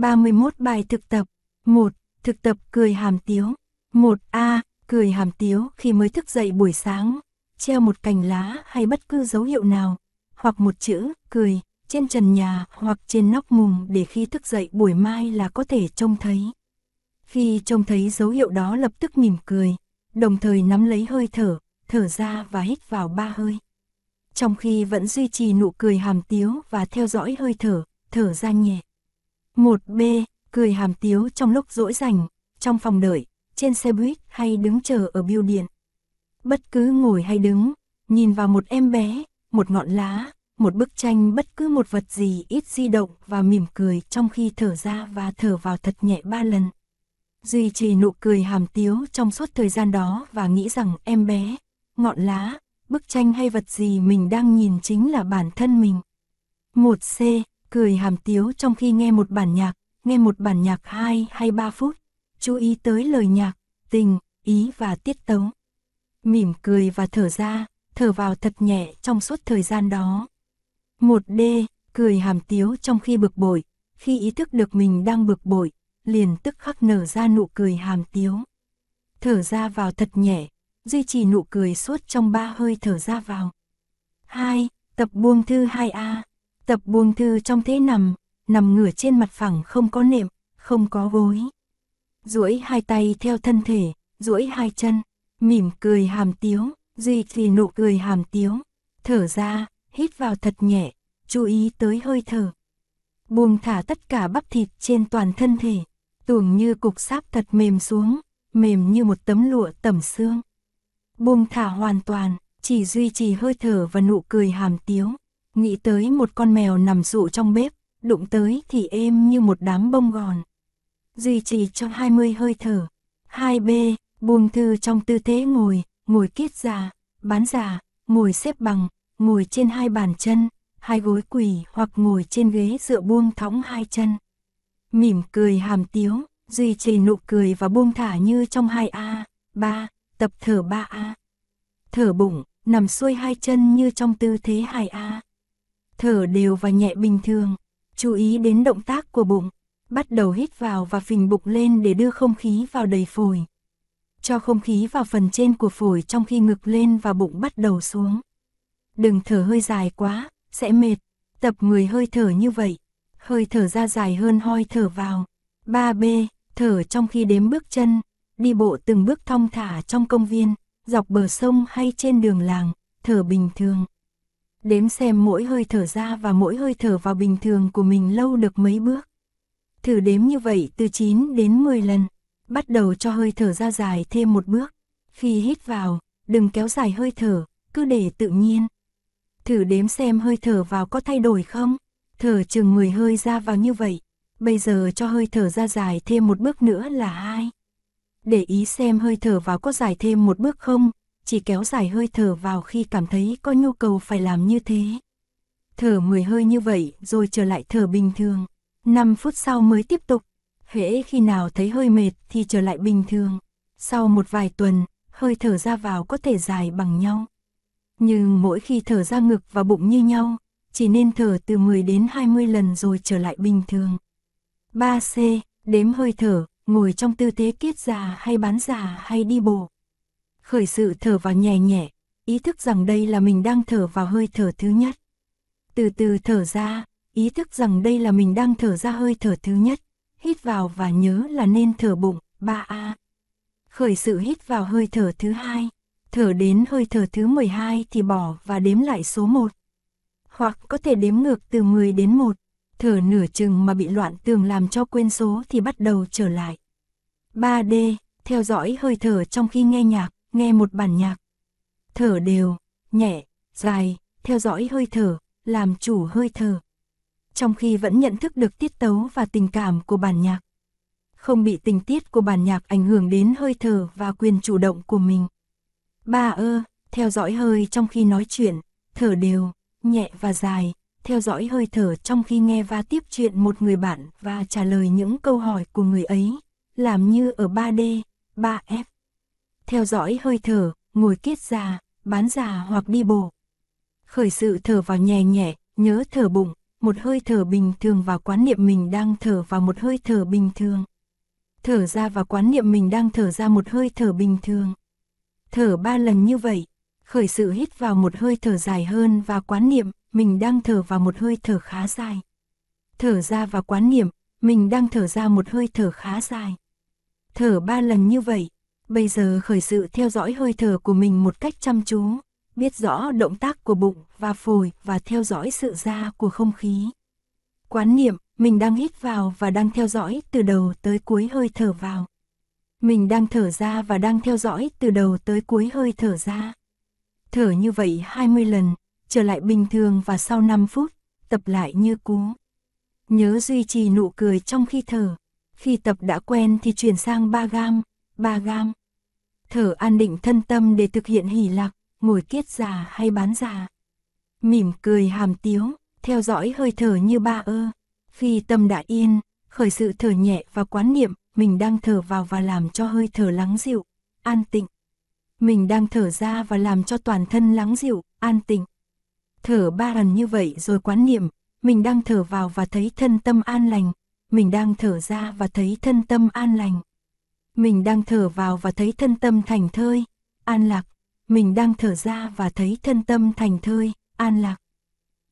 31 bài thực tập. 1. Thực tập cười hàm tiếu. 1A. Cười hàm tiếu khi mới thức dậy buổi sáng, treo một cành lá hay bất cứ dấu hiệu nào, hoặc một chữ cười trên trần nhà hoặc trên nóc mùng để khi thức dậy buổi mai là có thể trông thấy. Khi trông thấy dấu hiệu đó lập tức mỉm cười, đồng thời nắm lấy hơi thở, thở ra và hít vào 3 hơi. Trong khi vẫn duy trì nụ cười hàm tiếu và theo dõi hơi thở, thở ra nhẹ. 1B. Cười hàm tiếu trong lúc rỗi rảnh, trong phòng đợi, trên xe buýt hay đứng chờ ở bưu điện. Bất cứ ngồi hay đứng, nhìn vào một em bé, một ngọn lá, một bức tranh, bất cứ một vật gì ít di động và mỉm cười trong khi thở ra và thở vào thật nhẹ 3 lần. Duy trì nụ cười hàm tiếu trong suốt thời gian đó và nghĩ rằng em bé, ngọn lá, bức tranh hay vật gì mình đang nhìn chính là bản thân mình. 1C. Cười hàm tiếu trong khi nghe một bản nhạc, 2 hay 3 phút. Chú ý tới lời nhạc, tình, ý và tiết tấu. Mỉm cười và thở ra, thở vào thật nhẹ trong suốt thời gian đó. 1D. Cười hàm tiếu trong khi bực bội, khi ý thức được mình đang bực bội, liền tức khắc nở ra nụ cười hàm tiếu. Thở ra vào thật nhẹ, duy trì nụ cười suốt trong 3 hơi thở ra vào. 2. Tập buông thư 2A. Tập buông thư trong thế nằm ngửa trên mặt phẳng không có nệm, không có gối. Duỗi 2 tay theo thân thể, duỗi 2 chân, mỉm cười hàm tiếu, duy trì nụ cười hàm tiếu, thở ra, hít vào thật nhẹ, chú ý tới hơi thở. Buông thả tất cả bắp thịt trên toàn thân thể, tưởng như cục sáp thật mềm xuống, mềm như một tấm lụa tẩm xương. Buông thả hoàn toàn, chỉ duy trì hơi thở và nụ cười hàm tiếu, nghĩ tới một con mèo nằm rụ trong bếp, đụng tới thì êm như một đám bông gòn. Duy trì cho 20 hơi thở. 2B. Buông thư trong tư thế ngồi kiết già, bán già, ngồi xếp bằng, ngồi trên 2 bàn chân, 2 gối quỳ hoặc ngồi trên ghế dựa buông thõng 2 chân. Mỉm cười hàm tiếu, duy trì nụ cười và buông thả như trong 2A, 3, tập thở 3A. Thở bụng, nằm xuôi 2 chân như trong tư thế 2A. Thở đều và nhẹ bình thường, chú ý đến động tác của bụng. Bắt đầu hít vào và phình bụng lên để đưa không khí vào đầy phổi. Cho không khí vào phần trên của phổi trong khi ngực lên và bụng bắt đầu xuống. Đừng thở hơi dài quá, sẽ mệt. Tập 10 hơi thở như vậy. Hơi thở ra dài hơn hơi thở vào. 3B. Thở trong khi đếm bước chân. Đi bộ từng bước thong thả trong công viên, dọc bờ sông hay trên đường làng. Thở bình thường. Đếm xem mỗi hơi thở ra và mỗi hơi thở vào bình thường của mình lâu được mấy bước. Thử đếm như vậy từ 9 đến 10 lần. Bắt đầu cho hơi thở ra dài thêm một bước. Khi hít vào, đừng kéo dài hơi thở, cứ để tự nhiên. Thử đếm xem hơi thở vào có thay đổi không. Thở chừng 10 hơi ra vào như vậy. Bây giờ cho hơi thở ra dài thêm một bước nữa là 2. Để ý xem hơi thở vào có dài thêm một bước không. Chỉ kéo dài hơi thở vào khi cảm thấy có nhu cầu phải làm như thế. Thở 10 hơi như vậy rồi trở lại thở bình thường. 5 phút sau mới tiếp tục, hễ khi nào thấy hơi mệt thì trở lại bình thường. Sau một vài tuần, hơi thở ra vào có thể dài bằng nhau. Nhưng mỗi khi thở ra ngực và bụng như nhau, chỉ nên thở từ 10 đến 20 lần rồi trở lại bình thường. 3C. Đếm hơi thở, ngồi trong tư thế kiết già hay bán già hay đi bộ. Khởi sự thở vào nhẹ nhẹ, ý thức rằng đây là mình đang thở vào hơi thở thứ nhất. Từ từ thở ra. Ý thức rằng đây là mình đang thở ra hơi thở thứ nhất, hít vào và nhớ là nên thở bụng, 3A. Khởi sự hít vào hơi thở thứ hai, thở đến hơi thở thứ 12 thì bỏ và đếm lại số 1. Hoặc có thể đếm ngược từ 10 đến 1, thở nửa chừng mà bị loạn tưởng làm cho quên số thì bắt đầu trở lại. 3D. Theo dõi hơi thở trong khi nghe nhạc, nghe một bản nhạc. Thở đều, nhẹ, dài, theo dõi hơi thở, làm chủ hơi thở. Trong khi vẫn nhận thức được tiết tấu và tình cảm của bản nhạc. Không bị tình tiết của bản nhạc ảnh hưởng đến hơi thở và quyền chủ động của mình. 3A. Theo dõi hơi trong khi nói chuyện, thở đều, nhẹ và dài, theo dõi hơi thở trong khi nghe và tiếp chuyện một người bạn và trả lời những câu hỏi của người ấy, làm như ở 3D, 3F. Theo dõi hơi thở, ngồi kiết già, bán già hoặc đi bộ. Khởi sự thở vào nhẹ nhẹ, nhớ thở bụng. một hơi thở bình thường vào quán niệm mình đang thở vào một hơi thở bình thường. Thở ra vào quán niệm mình đang thở ra một hơi thở bình thường. Thở 3 lần như vậy, khởi sự hít vào một hơi thở dài hơn và quán niệm mình đang thở vào một hơi thở khá dài. Thở ra vào quán niệm mình đang thở ra một hơi thở khá dài. Thở 3 lần như vậy, bây giờ khởi sự theo dõi hơi thở của mình một cách chăm chú, biết rõ động tác của bụng và phổi và theo dõi sự ra của không khí. Quán niệm, mình đang hít vào và đang theo dõi từ đầu tới cuối hơi thở vào. Mình đang thở ra và đang theo dõi từ đầu tới cuối hơi thở ra. Thở như vậy 20 lần, trở lại bình thường và sau 5 phút, tập lại như cũ. Nhớ duy trì nụ cười trong khi thở. Khi tập đã quen thì chuyển sang 3 gam. Thở an định thân tâm để thực hiện hỷ lạc, ngồi kiết già hay bán già. Mỉm cười hàm tiếu, theo dõi hơi thở như ba ơ. Khi tâm đã yên, khởi sự thở nhẹ và quán niệm, mình đang thở vào và làm cho hơi thở lắng dịu, an tịnh. Mình đang thở ra và làm cho toàn thân lắng dịu, an tịnh. Thở 3 lần như vậy rồi quán niệm, mình đang thở vào và thấy thân tâm an lành. Mình đang thở ra và thấy thân tâm an lành. Mình đang thở vào và thấy thân tâm thành thơi, an lạc. Mình đang thở ra và thấy thân tâm thành thơi, an lạc.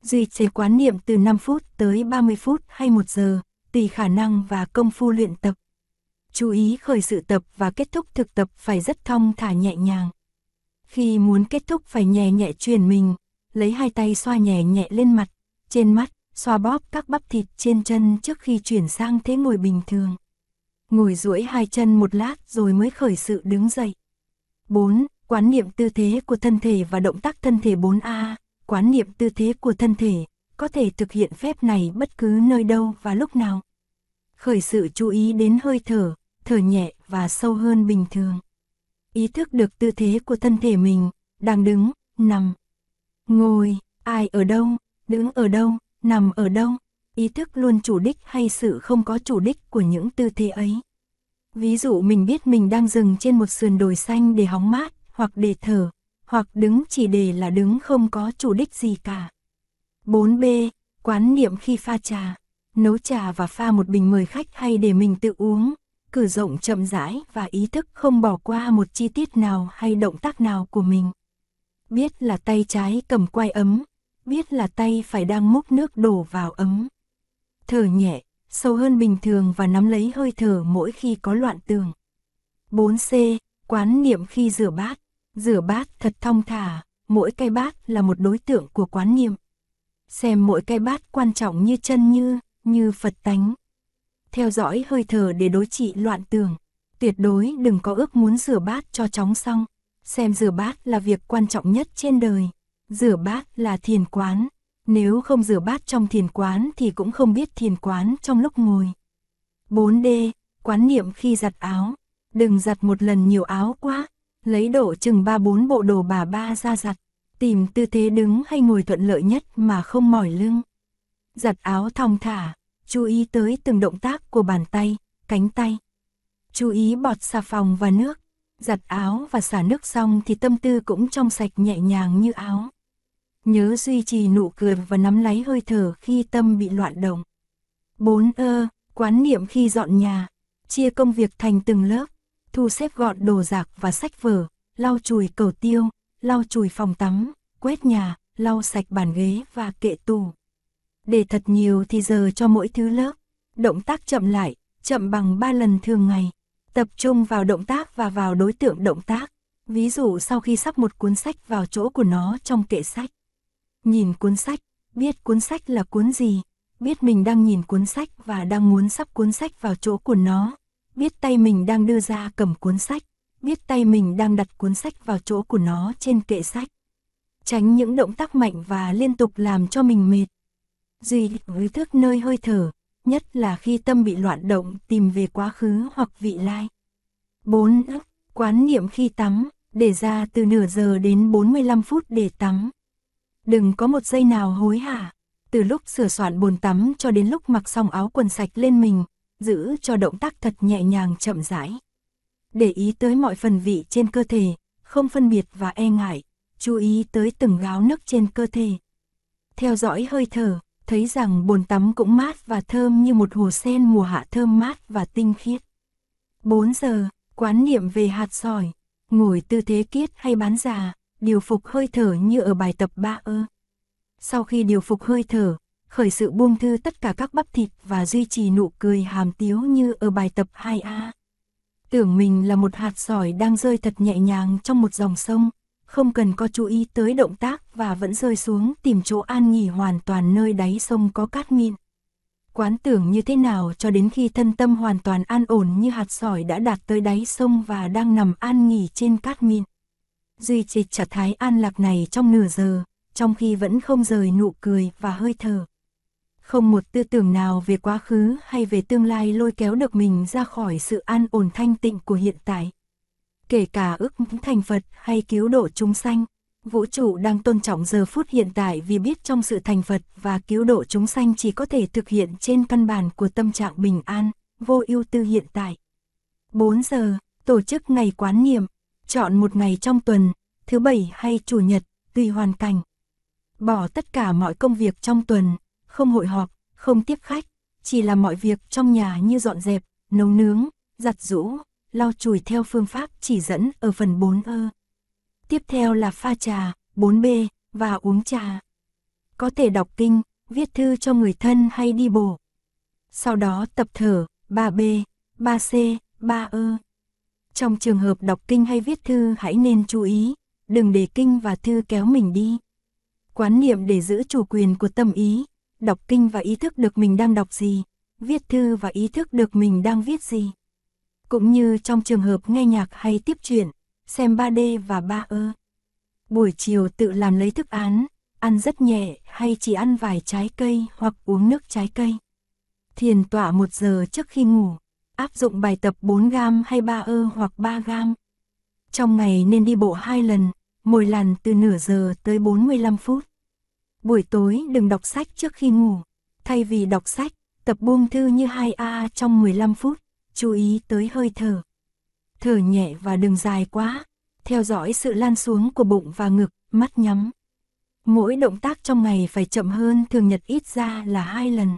Duy trì quán niệm từ 5 phút tới 30 phút hay 1 giờ, tùy khả năng và công phu luyện tập. Chú ý khởi sự tập và kết thúc thực tập phải rất thong thả nhẹ nhàng. Khi muốn kết thúc phải nhẹ nhẹ chuyển mình, lấy 2 tay xoa nhẹ nhẹ lên mặt, trên mắt, xoa bóp các bắp thịt trên chân trước khi chuyển sang thế ngồi bình thường. Ngồi duỗi 2 chân một lát rồi mới khởi sự đứng dậy. 4. Quán niệm tư thế của thân thể và động tác thân thể 4A. Quán niệm tư thế của thân thể, có thể thực hiện phép này bất cứ nơi đâu và lúc nào. Khởi sự chú ý đến hơi thở, thở nhẹ và sâu hơn bình thường. Ý thức được tư thế của thân thể mình, đang đứng, nằm, ngồi, ai ở đâu, đứng ở đâu, nằm ở đâu. Ý thức luôn chủ đích hay sự không có chủ đích của những tư thế ấy. Ví dụ mình biết mình đang dừng trên một sườn đồi xanh để hóng mát, hoặc để thở, hoặc đứng chỉ để là đứng không có chủ đích gì cả. 4B. Quán niệm khi pha trà. Nấu trà và pha một bình mời khách hay để mình tự uống. Cử rộng chậm rãi và ý thức không bỏ qua một chi tiết nào hay động tác nào của mình. Biết là tay trái cầm quai ấm. Biết là tay phải đang múc nước đổ vào ấm. Thở nhẹ, sâu hơn bình thường và nắm lấy hơi thở mỗi khi có loạn tưởng. 4C. Quán niệm khi rửa bát. Rửa bát thật thong thả, mỗi cái bát là một đối tượng của quán niệm. Xem mỗi cái bát quan trọng như chân như Phật tánh. Theo dõi hơi thở để đối trị loạn tưởng. Tuyệt đối đừng có ước muốn rửa bát cho chóng xong. Xem rửa bát là việc quan trọng nhất trên đời. Rửa bát là thiền quán. Nếu không rửa bát trong thiền quán thì cũng không biết thiền quán trong lúc ngồi. 4D. Quán niệm khi giặt áo. Đừng giặt một lần nhiều áo quá. Lấy đổ chừng 3-4 bộ đồ bà ba ra giặt. Tìm tư thế đứng hay ngồi thuận lợi nhất mà không mỏi lưng. Giặt áo thong thả. Chú ý tới từng động tác của bàn tay, cánh tay. Chú ý bọt xà phòng và nước. Giặt áo và xả nước xong thì tâm tư cũng trong sạch nhẹ nhàng như áo. Nhớ duy trì nụ cười và nắm lấy hơi thở khi tâm bị loạn động. 4E. Quán niệm khi dọn nhà. Chia công việc thành từng lớp. Thu xếp gọn đồ đạc và sách vở, lau chùi cầu tiêu, lau chùi phòng tắm, quét nhà, lau sạch bàn ghế và kệ tủ. Để thật nhiều thì giờ cho mỗi thứ lớp. Động tác chậm lại, chậm bằng 3 lần thường ngày. Tập trung vào động tác và vào đối tượng động tác. Ví dụ sau khi sắp một cuốn sách vào chỗ của nó trong kệ sách. Nhìn cuốn sách, biết cuốn sách là cuốn gì. Biết mình đang nhìn cuốn sách và đang muốn sắp cuốn sách vào chỗ của nó. Biết tay mình đang đưa ra cầm cuốn sách, biết tay mình đang đặt cuốn sách vào chỗ của nó trên kệ sách. Tránh những động tác mạnh và liên tục làm cho mình mệt. Duy ý thức nơi hơi thở, nhất là khi tâm bị loạn động tìm về quá khứ hoặc vị lai. 4. Quán niệm khi tắm, để ra từ nửa giờ đến 45 phút để tắm. Đừng có một giây nào hối hả, từ lúc sửa soạn bồn tắm cho đến lúc mặc xong áo quần sạch lên mình. Giữ cho động tác thật nhẹ nhàng chậm rãi. Để ý tới mọi phần vị trên cơ thể, không phân biệt và e ngại. Chú ý tới từng gáo nước trên cơ thể. Theo dõi hơi thở, thấy rằng bồn tắm cũng mát và thơm như một hồ sen mùa hạ, thơm mát và tinh khiết. 4 giờ, quán niệm về hạt sỏi, ngồi tư thế kiết hay bán già, điều phục hơi thở như ở bài tập 3 ơ. Sau khi điều phục hơi thở, khởi sự buông thư tất cả các bắp thịt và duy trì nụ cười hàm tiếu như ở bài tập 2A. Tưởng mình là một hạt sỏi đang rơi thật nhẹ nhàng trong một dòng sông, không cần có chú ý tới động tác và vẫn rơi xuống tìm chỗ an nghỉ hoàn toàn nơi đáy sông có cát mịn. Quán tưởng như thế nào cho đến khi thân tâm hoàn toàn an ổn như hạt sỏi đã đạt tới đáy sông và đang nằm an nghỉ trên cát mịn. Duy trì trạng thái an lạc này trong nửa giờ, trong khi vẫn không rời nụ cười và hơi thở. Không một tư tưởng nào về quá khứ hay về tương lai lôi kéo được mình ra khỏi sự an ổn thanh tịnh của hiện tại. Kể cả ước muốn thành Phật hay cứu độ chúng sanh, vũ trụ đang tôn trọng giờ phút hiện tại vì biết trong sự thành Phật và cứu độ chúng sanh chỉ có thể thực hiện trên căn bản của tâm trạng bình an, vô ưu tư hiện tại. 4 giờ, tổ chức ngày quán niệm, chọn một ngày trong tuần, thứ Bảy hay Chủ nhật, tùy hoàn cảnh. Bỏ tất cả mọi công việc trong tuần, không hội họp, không tiếp khách, chỉ làm mọi việc trong nhà như dọn dẹp, nấu nướng, giặt giũ, lau chùi theo phương pháp chỉ dẫn ở phần 4 ơ. Tiếp theo là pha trà, 4B, và uống trà. Có thể đọc kinh, viết thư cho người thân hay đi bộ. Sau đó tập thở, 3B, 3C, 3ơ. Trong trường hợp đọc kinh hay viết thư hãy nên chú ý, đừng để kinh và thư kéo mình đi. Quán niệm để giữ chủ quyền của tâm ý, đọc kinh và ý thức được mình đang đọc gì, viết thư và ý thức được mình đang viết gì. Cũng như trong trường hợp nghe nhạc hay tiếp chuyện, xem 3D và 3ơ. Buổi chiều tự làm lấy thức án, ăn rất nhẹ hay chỉ ăn vài trái cây hoặc uống nước trái cây. Thiền tọa 1 giờ trước khi ngủ, áp dụng bài tập 4g hay 3ơ hoặc 3g. Trong ngày nên đi bộ 2 lần, mỗi lần từ nửa giờ tới 45 phút. Buổi tối đừng đọc sách trước khi ngủ. Thay vì đọc sách, tập buông thư như 2A trong 15 phút, chú ý tới hơi thở. Thở nhẹ và đừng dài quá, theo dõi sự lan xuống của bụng và ngực, mắt nhắm. Mỗi động tác trong ngày phải chậm hơn thường nhật ít ra là 2 lần.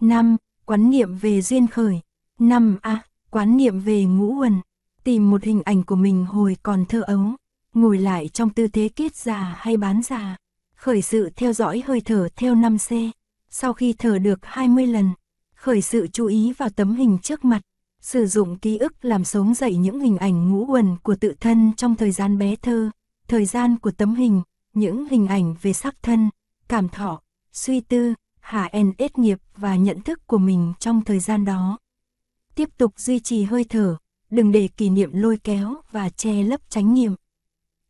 5. Quán niệm về duyên khởi. 5A. Quán niệm về ngũ uẩn. Tìm một hình ảnh của mình hồi còn thơ ấu, ngồi lại trong tư thế kiết già hay bán già. Khởi sự theo dõi hơi thở theo 5C, sau khi thở được 20 lần, khởi sự chú ý vào tấm hình trước mặt, sử dụng ký ức làm sống dậy những hình ảnh ngũ uẩn của tự thân trong thời gian bé thơ, thời gian của tấm hình, những hình ảnh về sắc thân, cảm thọ, suy tư, hạ NS nghiệp và nhận thức của mình trong thời gian đó. Tiếp tục duy trì hơi thở, đừng để kỷ niệm lôi kéo và che lấp chánh niệm.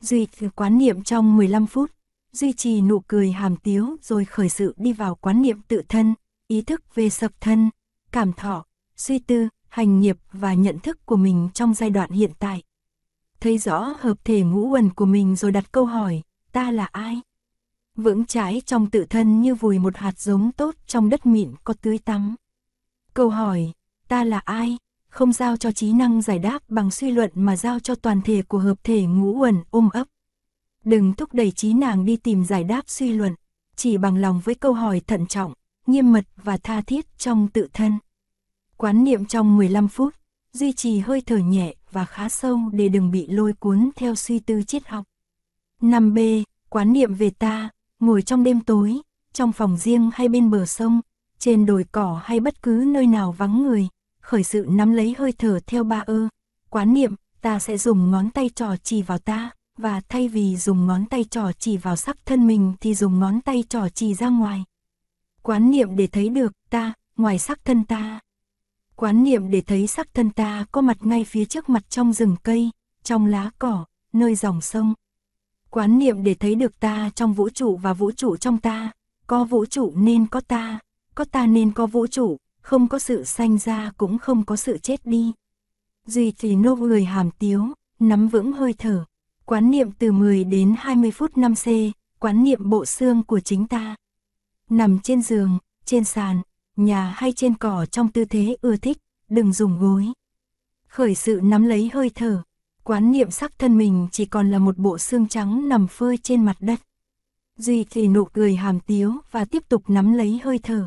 Duy trì quán niệm trong 15 phút. Duy trì nụ cười hàm tiếu rồi khởi sự đi vào quán niệm tự thân, ý thức về sắc thân, cảm thọ, suy tư, hành nghiệp và nhận thức của mình trong giai đoạn hiện tại. Thấy rõ hợp thể ngũ uẩn của mình rồi đặt câu hỏi, ta là ai? Vững chãi trong tự thân như vùi một hạt giống tốt trong đất mịn có tưới tắm. Câu hỏi, ta là ai? Không giao cho trí năng giải đáp bằng suy luận mà giao cho toàn thể của hợp thể ngũ uẩn ôm ấp. Đừng thúc đẩy trí nàng đi tìm giải đáp suy luận, chỉ bằng lòng với câu hỏi thận trọng, nghiêm mật và tha thiết trong tự thân. Quán niệm trong 15 phút, duy trì hơi thở nhẹ và khá sâu để đừng bị lôi cuốn theo suy tư triết học. 5B. Quán niệm về ta, ngồi trong đêm tối, trong phòng riêng hay bên bờ sông, trên đồi cỏ hay bất cứ nơi nào vắng người, khởi sự nắm lấy hơi thở theo 3ơ. Quán niệm, ta sẽ dùng ngón tay trỏ chỉ vào ta. Và thay vì dùng ngón tay trỏ chỉ vào sắc thân mình thì dùng ngón tay trỏ chỉ ra ngoài. Quán niệm để thấy được ta, ngoài sắc thân ta. Quán niệm để thấy sắc thân ta có mặt ngay phía trước mặt trong rừng cây, trong lá cỏ, nơi dòng sông. Quán niệm để thấy được ta trong vũ trụ và vũ trụ trong ta. Có vũ trụ nên có ta nên có vũ trụ, không có sự sanh ra cũng không có sự chết đi. Duy trì nụ cười hàm tiếu, nắm vững hơi thở. Quán niệm từ 10 đến 20 phút 5C, quán niệm bộ xương của chính ta. Nằm trên giường, trên sàn, nhà hay trên cỏ trong tư thế ưa thích, đừng dùng gối. Khởi sự nắm lấy hơi thở, quán niệm sắc thân mình chỉ còn là một bộ xương trắng nằm phơi trên mặt đất. Duy thì nụ cười hàm tiếu và tiếp tục nắm lấy hơi thở.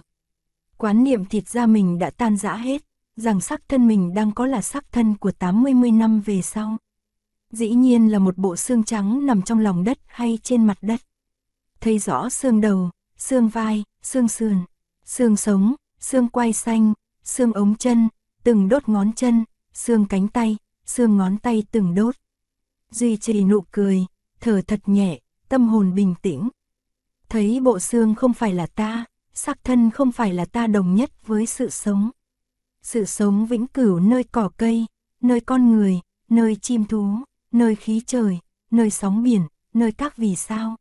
Quán niệm thịt da mình đã tan rã hết, rằng sắc thân mình đang có là sắc thân của 80 năm về sau. Dĩ nhiên là một bộ xương trắng nằm trong lòng đất hay trên mặt đất. Thấy rõ xương đầu, xương vai, xương sườn, xương sống, xương quai xanh, xương ống chân, từng đốt ngón chân, xương cánh tay, xương ngón tay từng đốt. Duy trì nụ cười, thở thật nhẹ, tâm hồn bình tĩnh. Thấy bộ xương không phải là ta, sắc thân không phải là ta, đồng nhất với sự sống. Sự sống vĩnh cửu nơi cỏ cây, nơi con người, nơi chim thú, nơi khí trời, nơi sóng biển, nơi các vì sao.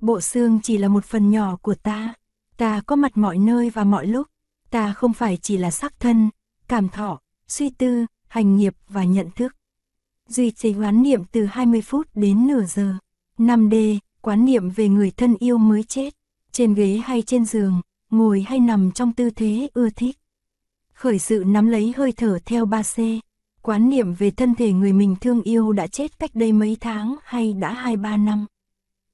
Bộ xương chỉ là một phần nhỏ của ta. Ta có mặt mọi nơi và mọi lúc. Ta không phải chỉ là sắc thân, cảm thọ, suy tư, hành nghiệp và nhận thức. Duy trì quán niệm từ 20 phút đến nửa giờ. 5D, quán niệm về người thân yêu mới chết. Trên ghế hay trên giường, ngồi hay nằm trong tư thế ưa thích. Khởi sự nắm lấy hơi thở theo 3C. Quán niệm về thân thể người mình thương yêu đã chết cách đây mấy tháng hay đã 2-3 năm.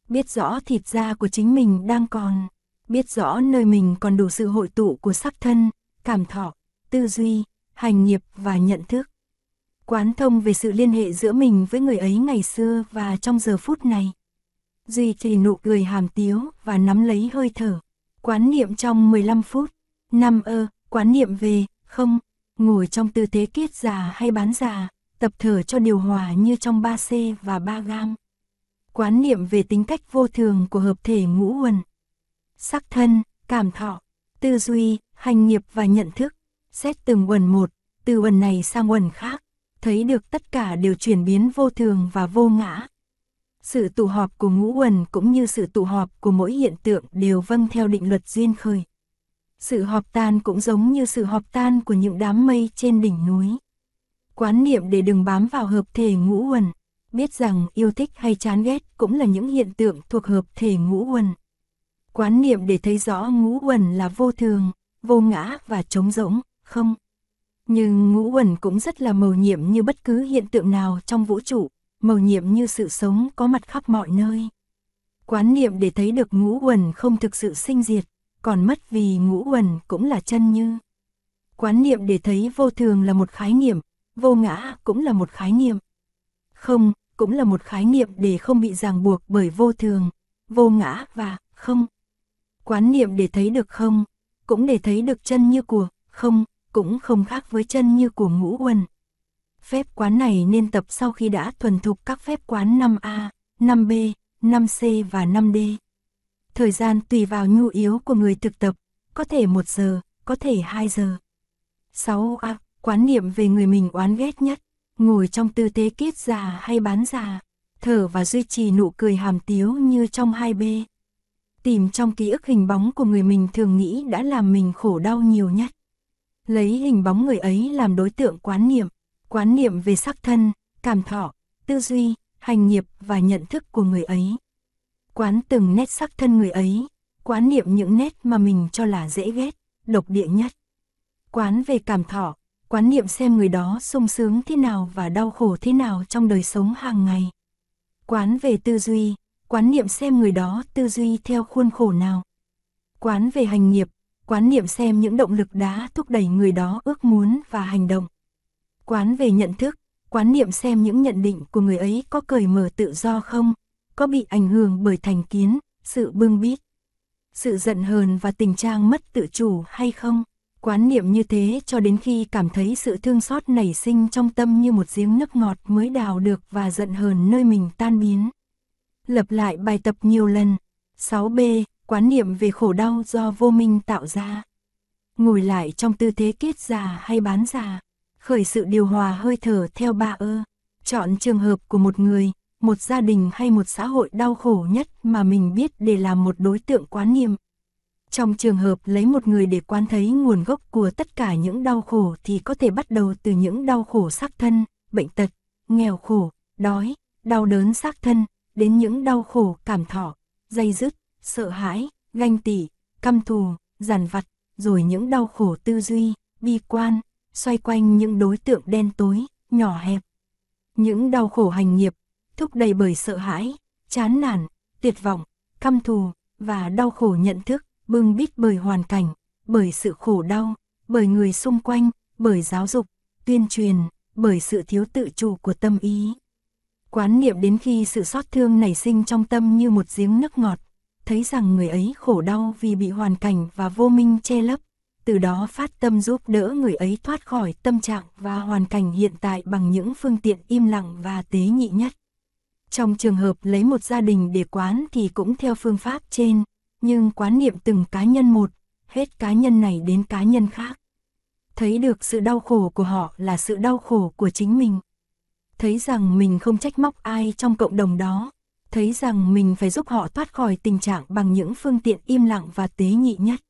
Biết rõ thịt da của chính mình đang còn. Biết rõ nơi mình còn đủ sự hội tụ của sắc thân, cảm thọ, tư duy, hành nghiệp và nhận thức. Quán thông về sự liên hệ giữa mình với người ấy ngày xưa và trong giờ phút này. Duy trì nụ cười hàm tiếu và nắm lấy hơi thở. Quán niệm trong 15 phút. 5E, quán niệm về không. Ngồi trong tư thế kiết già hay bán già, tập thở cho điều hòa như trong 3C và 3G. Quán niệm về tính cách vô thường của hợp thể ngũ uẩn. Sắc thân, cảm thọ, tư duy, hành nghiệp và nhận thức. Xét từng uẩn một, từ uẩn này sang uẩn khác. Thấy được tất cả đều chuyển biến vô thường và vô ngã. Sự tụ họp của ngũ uẩn cũng như sự tụ họp của mỗi hiện tượng đều vâng theo định luật duyên khởi. Sự họp tan cũng giống như sự họp tan của những đám mây trên đỉnh núi. Quán niệm để đừng bám vào hợp thể ngũ uẩn. Biết rằng yêu thích hay chán ghét cũng là những hiện tượng thuộc hợp thể ngũ uẩn. Quán niệm để thấy rõ ngũ uẩn là vô thường, vô ngã và trống rỗng, không. Nhưng ngũ uẩn cũng rất là mầu nhiệm như bất cứ hiện tượng nào trong vũ trụ, mầu nhiệm như sự sống có mặt khắp mọi nơi. Quán niệm để thấy được ngũ uẩn không thực sự sinh diệt, còn mất vì ngũ uẩn cũng là chân như. Quán niệm để thấy vô thường là một khái niệm, vô ngã cũng là một khái niệm. Không cũng là một khái niệm để không bị ràng buộc bởi vô thường, vô ngã và không. Quán niệm để thấy được không, cũng để thấy được chân như của không, cũng không khác với chân như của ngũ uẩn. Phép quán này nên tập sau khi đã thuần thục các phép quán 5A, 5B, 5C và 5D. Thời gian tùy vào nhu yếu của người thực tập, có thể 1 giờ, có thể 2 giờ. 6A, quán niệm về người mình oán ghét nhất, ngồi trong tư thế kiết già hay bán già, thở và duy trì nụ cười hàm tiếu như trong 2B. Tìm trong ký ức hình bóng của người mình thường nghĩ đã làm mình khổ đau nhiều nhất. Lấy hình bóng người ấy làm đối tượng quán niệm về sắc thân, cảm thọ, tư duy, hành nghiệp và nhận thức của người ấy. Quán từng nét sắc thân người ấy, quán niệm những nét mà mình cho là dễ ghét, độc địa nhất. Quán về cảm thọ, quán niệm xem người đó sung sướng thế nào và đau khổ thế nào trong đời sống hàng ngày. Quán về tư duy, quán niệm xem người đó tư duy theo khuôn khổ nào. Quán về hành nghiệp, quán niệm xem những động lực đã thúc đẩy người đó ước muốn và hành động. Quán về nhận thức, quán niệm xem những nhận định của người ấy có cởi mở tự do không, có bị ảnh hưởng bởi thành kiến, sự bưng bít, sự giận hờn và tình trạng mất tự chủ hay không. Quán niệm như thế cho đến khi cảm thấy sự thương xót nảy sinh trong tâm như một giếng nước ngọt mới đào được và giận hờn nơi mình tan biến. Lặp lại bài tập nhiều lần. 6B, quán niệm về khổ đau do vô minh tạo ra. Ngồi lại trong tư thế kiết già hay bán già. Khởi sự điều hòa hơi thở theo 3E. Chọn trường hợp của một người, một gia đình hay một xã hội đau khổ nhất mà mình biết để làm một đối tượng quán niệm. Trong trường hợp lấy một người để quán thấy nguồn gốc của tất cả những đau khổ thì có thể bắt đầu từ những đau khổ xác thân, bệnh tật, nghèo khổ, đói, đau đớn xác thân, đến những đau khổ cảm thọ, day dứt, sợ hãi, ganh tị, căm thù, giàn vặt, rồi những đau khổ tư duy, bi quan, xoay quanh những đối tượng đen tối, nhỏ hẹp. Những đau khổ hành nghiệp, thúc đẩy bởi sợ hãi, chán nản, tuyệt vọng, căm thù và đau khổ nhận thức, bưng bít bởi hoàn cảnh, bởi sự khổ đau, bởi người xung quanh, bởi giáo dục, tuyên truyền, bởi sự thiếu tự chủ của tâm ý. Quán niệm đến khi sự xót thương nảy sinh trong tâm như một giếng nước ngọt, thấy rằng người ấy khổ đau vì bị hoàn cảnh và vô minh che lấp, từ đó phát tâm giúp đỡ người ấy thoát khỏi tâm trạng và hoàn cảnh hiện tại bằng những phương tiện im lặng và tế nhị nhất. Trong trường hợp lấy một gia đình để quán thì cũng theo phương pháp trên, nhưng quán niệm từng cá nhân một, hết cá nhân này đến cá nhân khác. Thấy được sự đau khổ của họ là sự đau khổ của chính mình. Thấy rằng mình không trách móc ai trong cộng đồng đó. Thấy rằng mình phải giúp họ thoát khỏi tình trạng bằng những phương tiện im lặng và tế nhị nhất.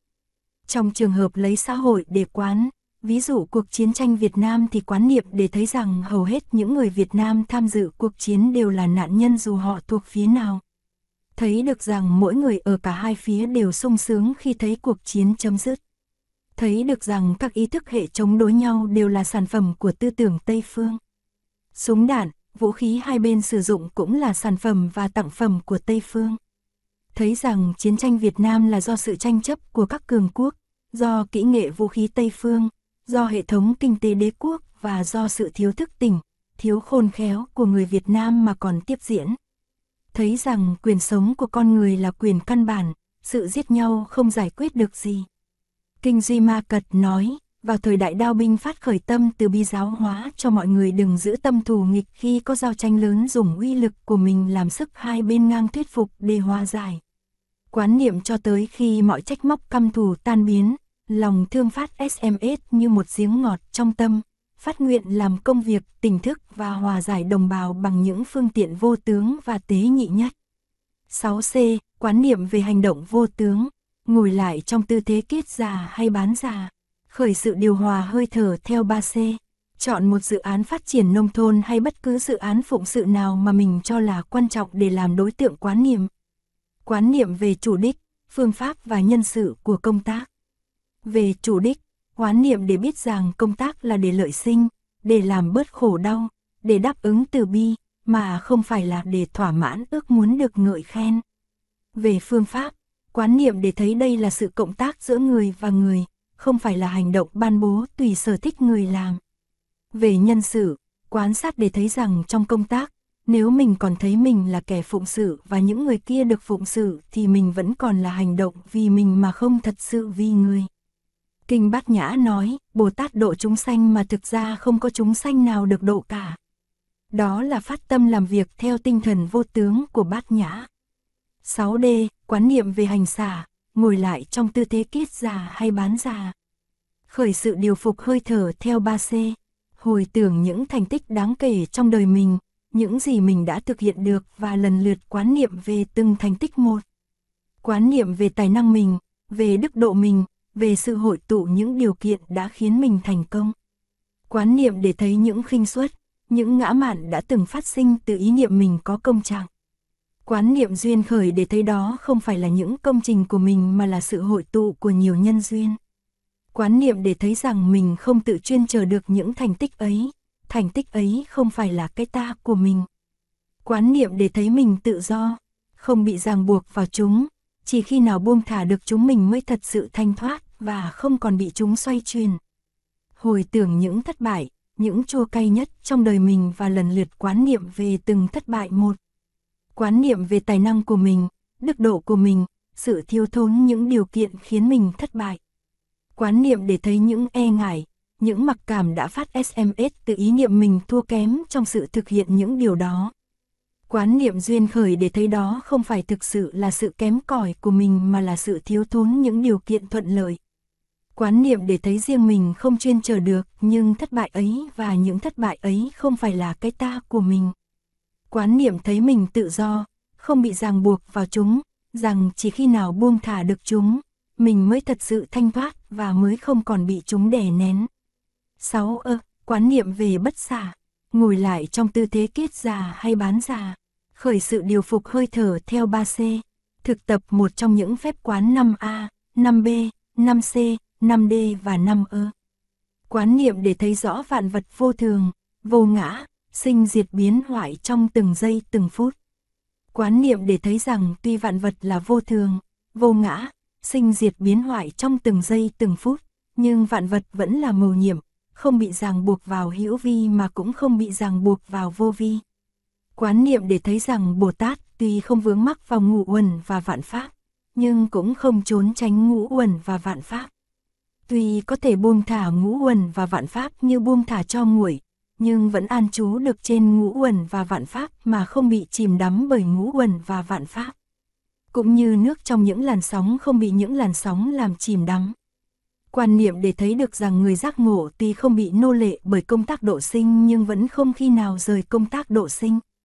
Trong trường hợp lấy xã hội để quán, ví dụ cuộc chiến tranh Việt Nam thì quán niệm để thấy rằng hầu hết những người Việt Nam tham dự cuộc chiến đều là nạn nhân dù họ thuộc phía nào. Thấy được rằng mỗi người ở cả hai phía đều sung sướng khi thấy cuộc chiến chấm dứt. Thấy được rằng các ý thức hệ chống đối nhau đều là sản phẩm của tư tưởng Tây Phương. Súng đạn, vũ khí hai bên sử dụng cũng là sản phẩm và tặng phẩm của Tây Phương. Thấy rằng chiến tranh Việt Nam là do sự tranh chấp của các cường quốc, do kỹ nghệ vũ khí Tây Phương, do hệ thống kinh tế đế quốc và do sự thiếu thức tỉnh, thiếu khôn khéo của người Việt Nam mà còn tiếp diễn. Thấy rằng quyền sống của con người là quyền căn bản, sự giết nhau không giải quyết được gì. Kinh Duy Ma Cật nói, vào thời đại đao binh phát khởi tâm từ bi giáo hóa cho mọi người đừng giữ tâm thù nghịch, khi có giao tranh lớn dùng uy lực của mình làm sức hai bên ngang thuyết phục để hóa giải. Quán niệm cho tới khi mọi trách móc căm thù tan biến, lòng thương phát SMS như một giếng ngọt trong tâm, phát nguyện làm công việc tỉnh thức và hòa giải đồng bào bằng những phương tiện vô tướng và tế nhị nhất. 6C. Quán niệm về hành động vô tướng, ngồi lại trong tư thế kiết già hay bán già. Khởi sự điều hòa hơi thở theo 3C. Chọn một dự án phát triển nông thôn hay bất cứ dự án phụng sự nào mà mình cho là quan trọng để làm đối tượng quán niệm. Quán niệm về chủ đích, phương pháp và nhân sự của công tác. Về chủ đích, quán niệm để biết rằng công tác là để lợi sinh, để làm bớt khổ đau, để đáp ứng từ bi, mà không phải là để thỏa mãn ước muốn được ngợi khen. Về phương pháp, quán niệm để thấy đây là sự cộng tác giữa người và người, không phải là hành động ban bố tùy sở thích người làm. Về nhân sự, quan sát để thấy rằng trong công tác, nếu mình còn thấy mình là kẻ phụng sự và những người kia được phụng sự thì mình vẫn còn là hành động vì mình mà không thật sự vì người. Kinh Bát Nhã nói, Bồ Tát độ chúng sanh mà thực ra không có chúng sanh nào được độ cả. Đó là phát tâm làm việc theo tinh thần vô tướng của Bát Nhã. 6D. Quán niệm về hành xả, ngồi lại trong tư thế kiết già hay bán già. Khởi sự điều phục hơi thở theo 3C. Hồi tưởng những thành tích đáng kể trong đời mình, những gì mình đã thực hiện được và lần lượt quán niệm về từng thành tích một. Quán niệm về tài năng mình, về đức độ mình, về sự hội tụ những điều kiện đã khiến mình thành công. Quán niệm để thấy những khinh suất, những ngã mạn đã từng phát sinh từ ý niệm mình có công trạng. Quán niệm duyên khởi để thấy đó không phải là những công trình của mình mà là sự hội tụ của nhiều nhân duyên. Quán niệm để thấy rằng mình không tự chuyên chờ được những thành tích ấy không phải là cái ta của mình. Quán niệm để thấy mình tự do, không bị ràng buộc vào chúng, chỉ khi nào buông thả được chúng mình mới thật sự thanh thoát và không còn bị chúng xoay chuyển. Hồi tưởng những thất bại, những chua cay nhất trong đời mình và lần lượt quán niệm về từng thất bại một. Quán niệm về tài năng của mình, đức độ của mình, sự thiếu thốn những điều kiện khiến mình thất bại. Quán niệm để thấy những e ngại, những mặc cảm đã phát SMS từ ý niệm mình thua kém trong sự thực hiện những điều đó. Quán niệm duyên khởi để thấy đó không phải thực sự là sự kém cỏi của mình mà là sự thiếu thốn những điều kiện thuận lợi. Quán niệm để thấy riêng mình không chuyên trở được nhưng thất bại ấy và những thất bại ấy không phải là cái ta của mình. Quán niệm thấy mình tự do, không bị ràng buộc vào chúng, rằng chỉ khi nào buông thả được chúng, mình mới thật sự thanh thoát và mới không còn bị chúng đè nén. 6E. Quán niệm về bất xả, ngồi lại trong tư thế kiết già hay bán già. Khởi sự điều phục hơi thở theo 3C. Thực tập một trong những phép quán 5A, 5B, 5C, 5D và 5E. Quán niệm để thấy rõ vạn vật vô thường, vô ngã, sinh diệt biến hoại trong từng giây từng phút. Quán niệm để thấy rằng tuy vạn vật là vô thường, vô ngã, sinh diệt biến hoại trong từng giây từng phút, nhưng vạn vật vẫn là mầu nhiệm, không bị ràng buộc vào hữu vi mà cũng không bị ràng buộc vào vô vi. Quán niệm để thấy rằng Bồ Tát tuy không vướng mắc vào ngũ uẩn và vạn pháp, nhưng cũng không trốn tránh ngũ uẩn và vạn pháp. Tuy có thể buông thả ngũ uẩn và vạn pháp như buông thả cho nguội, nhưng vẫn an trú được trên ngũ uẩn và vạn pháp mà không bị chìm đắm bởi ngũ uẩn và vạn pháp. Cũng như nước trong những làn sóng không bị những làn sóng làm chìm đắm. Quan niệm để thấy được rằng người giác ngộ tuy không bị nô lệ bởi công tác độ sinh nhưng vẫn không khi nào rời công tác độ sinh.